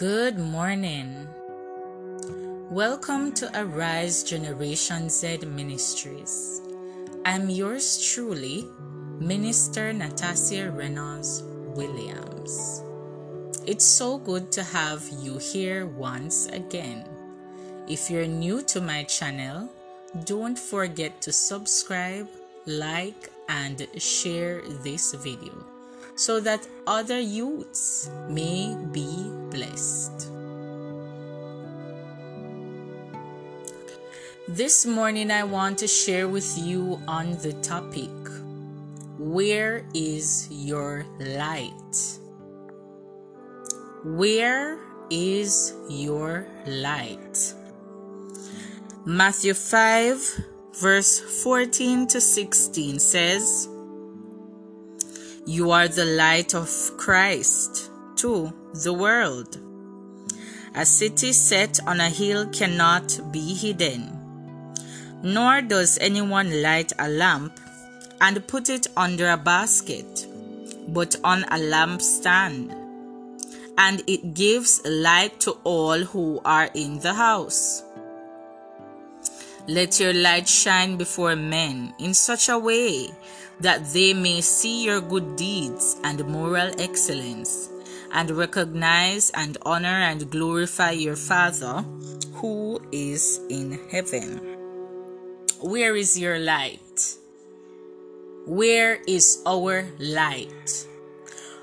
Good morning. Welcome to Arise Generation Z Ministries. I'm yours truly, Minister Natasha Reynolds-Williams. It's so good to have you here once again. If you're new to my channel, don't forget to subscribe, like, and share this video so that other youths may be blessed. This morning I want to share with you on the topic, where is your light? Where is your light? Matthew 5 verse 14 to 16 says, "You are the light of Christ to the world. A city set on a hill cannot be hidden, nor does anyone light a lamp and put it under a basket, but on a lampstand, and it gives light to all who are in the house. Let your light shine before men in such a way that they may see your good deeds and moral excellence, and recognize and honor and glorify your Father who is in heaven." Where is your light? Where is our light?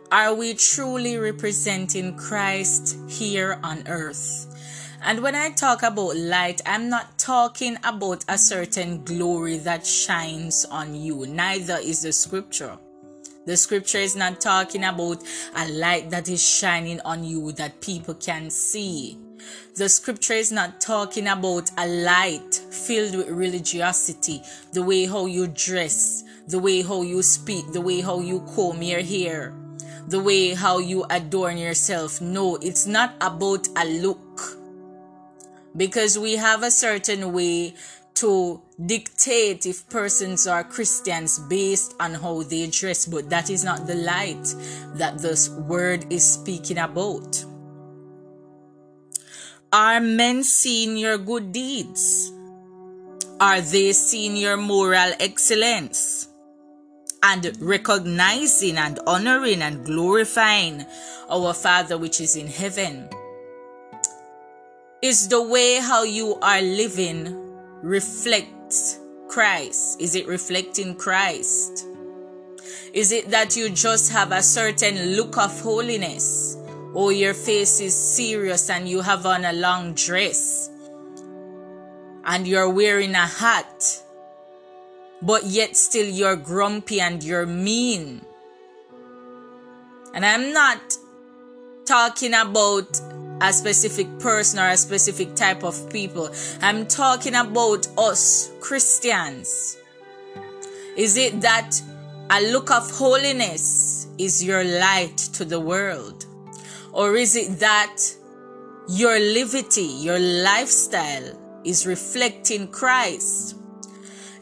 Are we truly representing Christ here on earth? And when I talk about light, I'm not talking about a certain glory that shines on you. Neither is the scripture. The scripture is not talking about a light that is shining on you that people can see. The scripture is not talking about a light filled with religiosity, the way how you dress, the way how you speak, the way how you comb your hair, the way how you adorn yourself. No, it's not about a look. Because we have a certain way to dictate if persons are Christians based on how they dress, but that is not the light that this word is speaking about. Are men seeing your good deeds? Are they seeing your moral excellence and recognizing and honoring and glorifying our Father which is in heaven? Is the way how you are living reflects Christ? Is it reflecting Christ? Is it that you just have a certain look of holiness, or your face is serious and you have on a long dress and you're wearing a hat, but yet still you're grumpy and you're mean? And I'm not talking about a specific person or a specific type of people. I'm talking about us Christians. Is it that a look of holiness is your light to the world? Or is it that your levity, your lifestyle is reflecting Christ?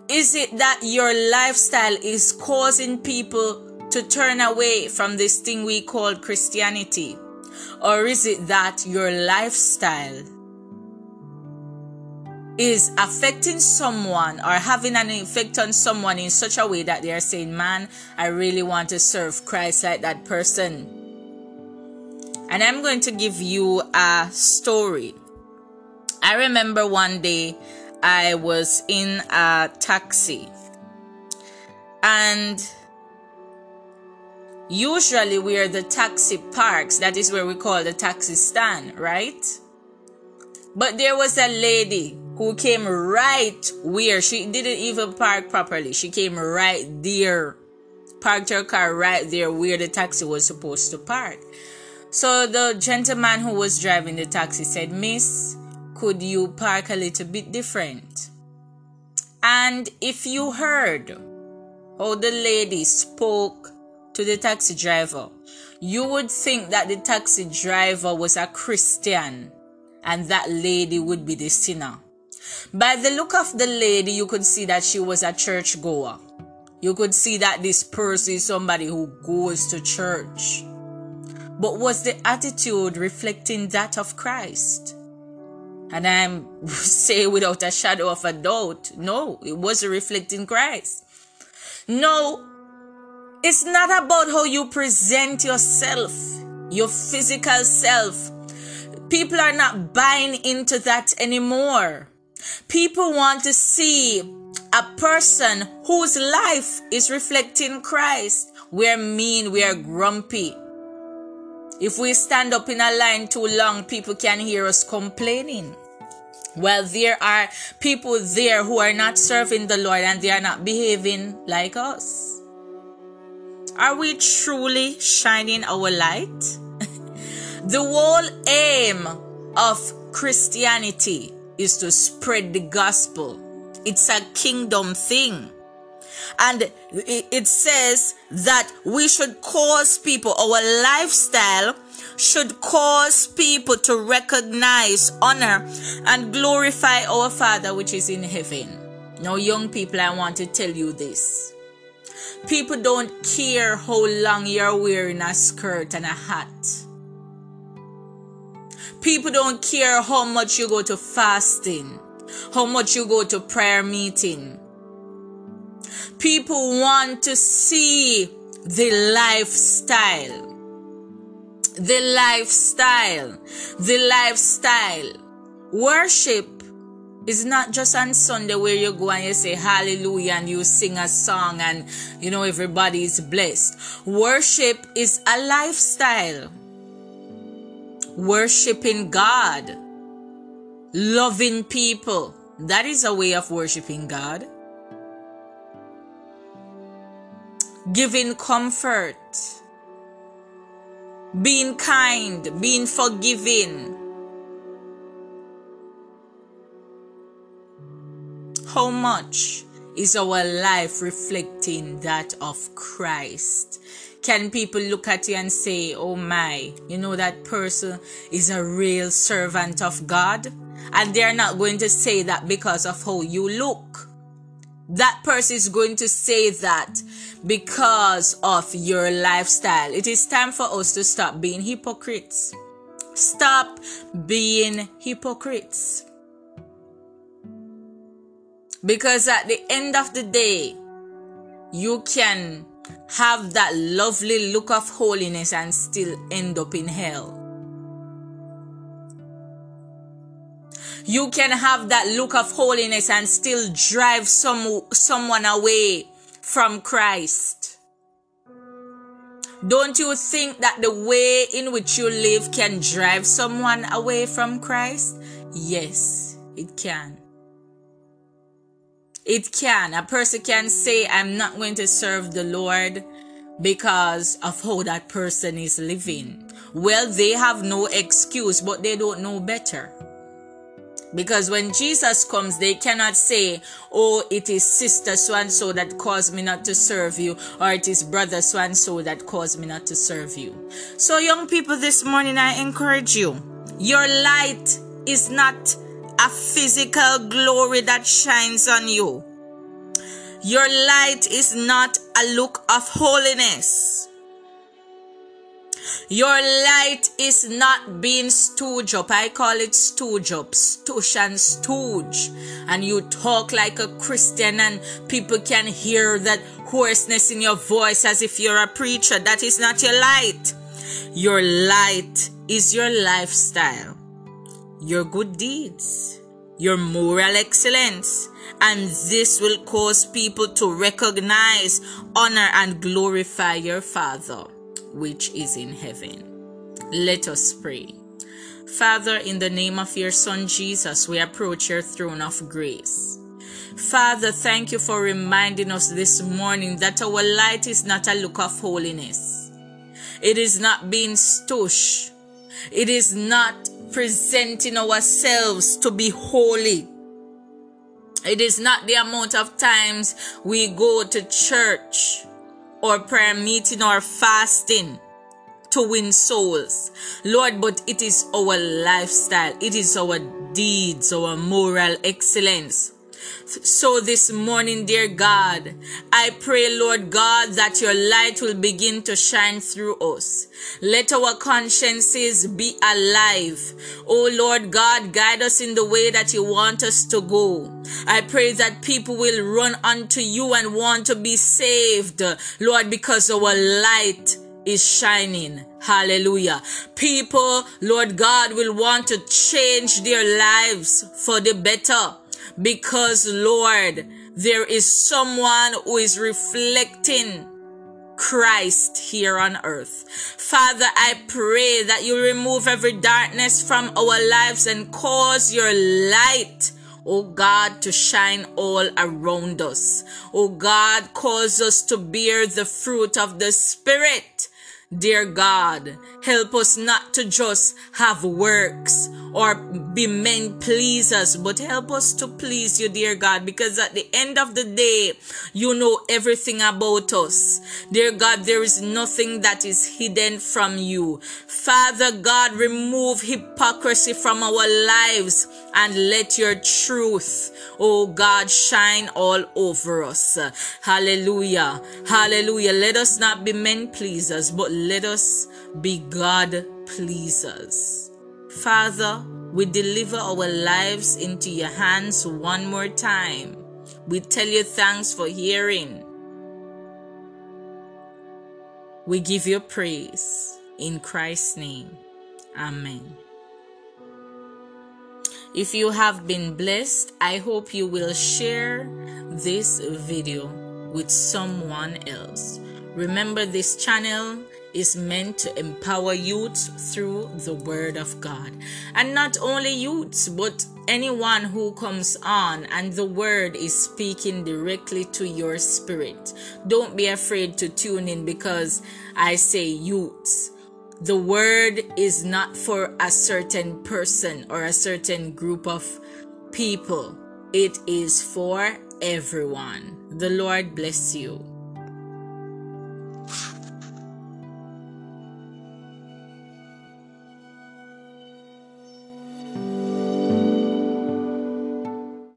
Is it that your lifestyle is causing people to turn away from this thing we call Christianity? Or is it that your lifestyle is affecting someone or having an effect on someone in such a way that they are saying, "Man, I really want to serve Christ like that person"? And I'm going to give you a story. I remember one day I was in a taxi, and usually where the taxi parks, that is where we call the taxi stand, right? But there was a lady who came right where she didn't even park properly. She came right there, parked her car right there where the taxi was supposed to park. So the gentleman who was driving the taxi said, "Miss, could you park a little bit different?" And if you heard how the lady spoke to the taxi driver, you would think that the taxi driver was a Christian and that lady would be the sinner. By the look of the lady, you could see that she was a churchgoer. You could see that this person is somebody who goes to church. but was the attitude reflecting that of Christ? And I'm saying without a shadow of a doubt, no, it wasn't reflecting Christ. No, it's not about how you present yourself, your physical self. People are not buying into that anymore. People want to see a person whose life is reflecting Christ. We're mean, we're grumpy. If we stand up in a line too long, people can hear us complaining. Well, there are people there who are not serving the Lord and they are not behaving like us. Are we truly shining our light? The whole aim of Christianity is to spread the gospel. It's a kingdom thing. And it says that we should cause people, our lifestyle should cause people to recognize, honor, and glorify our Father which is in heaven. Now, young people, I want to tell you this. People don't care how long you're wearing a skirt and a hat. People don't care how much you go to fasting, how much you go to prayer meeting. People want to see the lifestyle. The lifestyle. The lifestyle. Worship is not just on Sunday where you go and you say hallelujah and you sing a song and you know everybody is blessed. Worship is a lifestyle. Worshiping God. Loving people. That is a way of worshiping God. Giving comfort, being kind, being forgiving. How much is our life reflecting that of Christ? Can people look at you and say, oh my, you know that person is a real servant of God? And they're not going to say that because of how you look. That person is going to say that because of your lifestyle. It is time for us to stop being hypocrites. Stop being hypocrites. Because at the end of the day, you can have that lovely look of holiness and still end up in hell. You can have that look of holiness and still drive someone away from Christ. Don't you think that the way in which you live can drive someone away from Christ? Yes, it can. It can. A person can say, I'm not going to serve the Lord because of how that person is living. Well, they have no excuse, but they don't know better. Because when Jesus comes, they cannot say, oh, it is sister so-and-so that caused me not to serve you, or it is brother so-and-so that caused me not to serve you. So young people, this morning I encourage you, your light is not a physical glory that shines on you. Your light is not a look of holiness. Your light is not being stooge up. I call it stooge up. Stush and stooge. And you talk like a Christian and people can hear that hoarseness in your voice as if you're a preacher. That is not your light. Your light is your lifestyle, your good deeds, your moral excellence. And this will cause people to recognize, honor, and glorify your Father which is in heaven. Let us pray. Father, in the name of your Son Jesus, we approach your throne of grace. Father, thank you for reminding us this morning that our light is not a look of holiness. It is not being stoosh. It is not presenting ourselves to be holy. It is not the amount of times we go to church or prayer meeting or fasting to win souls, Lord, but it is our lifestyle. It is our deeds, our moral excellence. So this morning, dear God, I pray, Lord God, that your light will begin to shine through us. Let our consciences be alive. Oh Lord God, guide us in the way that you want us to go. I pray that people will run unto you and want to be saved, Lord, because our light is shining. Hallelujah. People, Lord God, will want to change their lives for the better because, Lord, there is someone who is reflecting Christ here on earth. Father, I pray that you remove every darkness from our lives and cause your light, oh God, to shine all around us. Oh God, cause us to bear the fruit of the Spirit. Dear God, help us not to just have works or be men pleasers, but help us to please you, dear God, because at the end of the day, you know everything about us. Dear God, there is nothing that is hidden from you. Father God, remove hypocrisy from our lives and let your truth, oh God, shine all over us. Hallelujah. Hallelujah. Let us not be men pleasers, but let us be God pleasers. Father, we deliver our lives into your hands one more time. We tell you thanks for hearing. We give you praise in Christ's name. Amen. If you have been blessed, I hope you will share this video with someone else. Remember, this channel is meant to empower youths through the Word of God. And not only youths, but anyone who comes on and the Word is speaking directly to your spirit. Don't be afraid to tune in because I say youths. The Word is not for a certain person or a certain group of people. It is for everyone. The Lord bless you.